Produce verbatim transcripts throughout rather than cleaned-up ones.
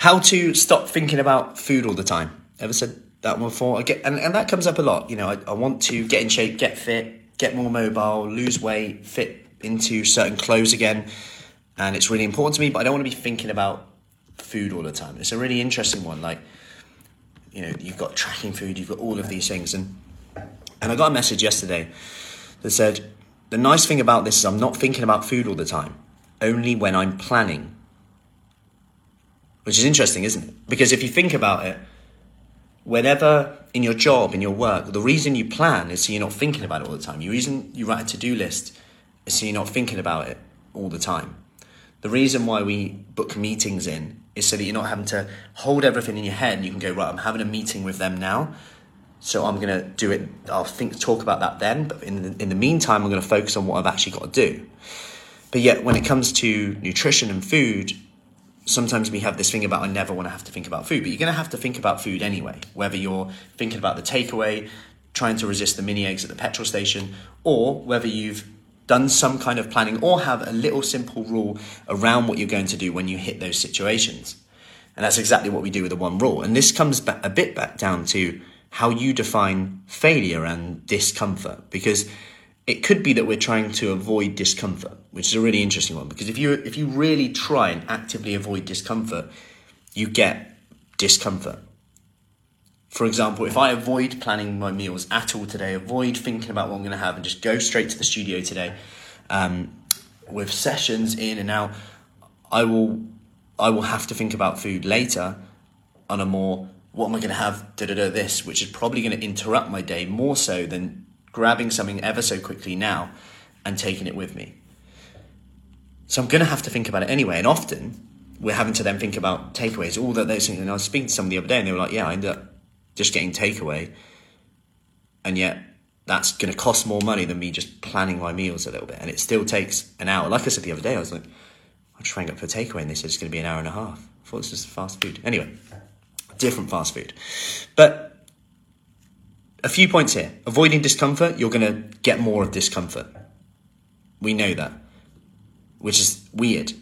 How to stop thinking about food all the time. Ever said that one before? I get, and, and that comes up a lot. You know, I, I want to get in shape, get fit, get more mobile, lose weight, fit into certain clothes again. And it's really important to me, but I don't want to be thinking about food all the time. It's a really interesting one. Like, you know, you've got tracking food, you've got all of these things. And, and I got a message yesterday that said, the nice thing about this is I'm not thinking about food all the time, only when I'm planning. Which is interesting, isn't it? Because if you think about it, whenever in your job, in your work, the reason you plan is so you're not thinking about it all the time. The reason you write a to-do list is so you're not thinking about it all the time. The reason why we book meetings in is so that you're not having to hold everything in your head and you can go, right, I'm having a meeting with them now, so I'm going to do it. I'll think, talk about that then. But in the, in the meantime, I'm going to focus on what I've actually got to do. But yet when it comes to nutrition and food, sometimes we have this thing about, I never want to have to think about food, but you're going to have to think about food anyway, whether you're thinking about the takeaway, trying to resist the mini eggs at the petrol station, or whether you've done some kind of planning or have a little simple rule around what you're going to do when you hit those situations. And that's exactly what we do with the one rule. And this comes back a bit back down to how you define failure and discomfort, because it could be that we're trying to avoid discomfort, which is a really interesting one, because if you if you really try and actively avoid discomfort, you get discomfort. For example, if I avoid planning my meals at all today, avoid thinking about what I'm going to have and just go straight to the studio today, um, with sessions in and out, I will I will have to think about food later on a more, what am I going to have, da-da-da, this, which is probably going to interrupt my day more so than grabbing something ever so quickly now and taking it with me. So I'm going to have to think about it anyway. And often we're having to then think about takeaways, all that, those things. And I was speaking to someone the other day and they were like, yeah, I ended up just getting takeaway. And yet that's going to cost more money than me just planning my meals a little bit. And it still takes an hour. Like I said the other day, I was like, I just rang up for takeaway and they said it's going to be an hour and a half. I thought it was just fast food. Anyway, different fast food. But a few points here. Avoiding discomfort, you're going to get more of discomfort. We know that, which is weird.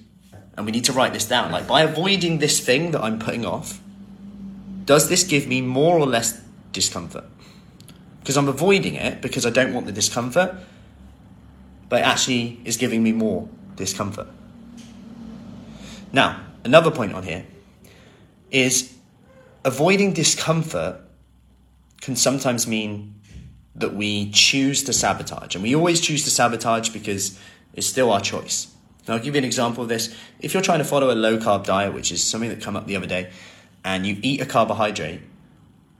And we need to write this down. Like, by avoiding this thing that I'm putting off, does this give me more or less discomfort? Because I'm avoiding it because I don't want the discomfort, but it actually is giving me more discomfort. Now, another point on here is avoiding discomfort can sometimes mean that we choose to sabotage. And we always choose to sabotage because it's still our choice. Now, I'll give you an example of this. If you're trying to follow a low-carb diet, which is something that came up the other day, and you eat a carbohydrate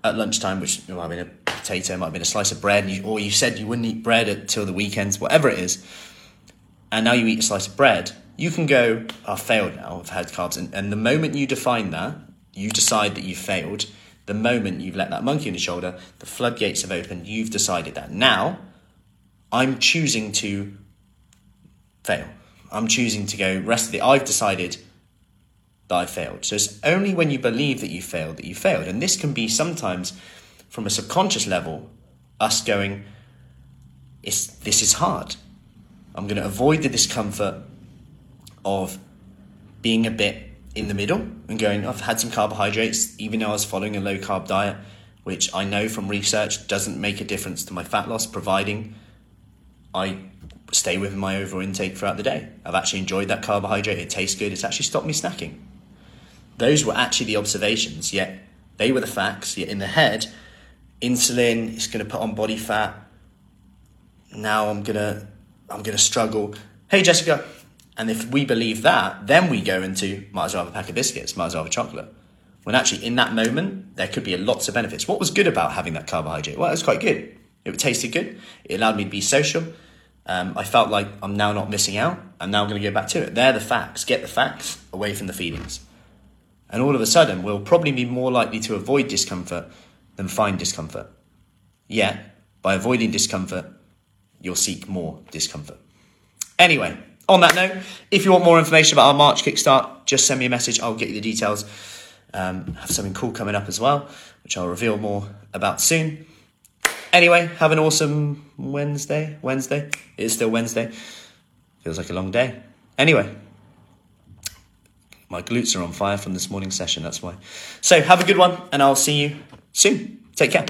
at lunchtime, which might have been a potato, might have been a slice of bread, and you, or you said you wouldn't eat bread until the weekends, whatever it is, and now you eat a slice of bread, you can go, I've failed now, I've had carbs. And, and the moment you define that, you decide that you failed. The moment you've let that monkey on your shoulder, the floodgates have opened, you've decided that. Now, I'm choosing to fail. I'm choosing to go rest of the, I've decided that I failed. So it's only when you believe that you failed that you failed. And this can be sometimes from a subconscious level, us going, it's, this is hard. I'm going to avoid the discomfort of being a bit in the middle and going, I've had some carbohydrates, even though I was following a low carb diet, which I know from research doesn't make a difference to my fat loss, providing I stay within my overall intake throughout the day. I've actually enjoyed that carbohydrate. It tastes good. It's actually stopped me snacking. Those were actually the observations, yet they were the facts. Yet in the head, insulin is going to put on body fat. Now I'm going to, I'm going to struggle. Hey, Jessica. And if we believe that, then we go into, might as well have a pack of biscuits, might as well have a chocolate. When actually in that moment, there could be lots of benefits. What was good about having that carbohydrate? Well, it was quite good. It tasted good. It allowed me to be social. Um, I felt like I'm now not missing out. I'm now going to go back to it. They're the facts. Get the facts away from the feelings. And all of a sudden, we'll probably be more likely to avoid discomfort than find discomfort. Yet, by avoiding discomfort, you'll seek more discomfort. Anyway. On that note, if you want more information about our March Kickstart, just send me a message. I'll get you the details. Um, I have something cool coming up as well, which I'll reveal more about soon. Anyway, have an awesome Wednesday. Wednesday? It is still Wednesday. Feels like a long day. Anyway, My glutes are on fire from this morning's session, that's why. So have a good one, and I'll see you soon. Take care.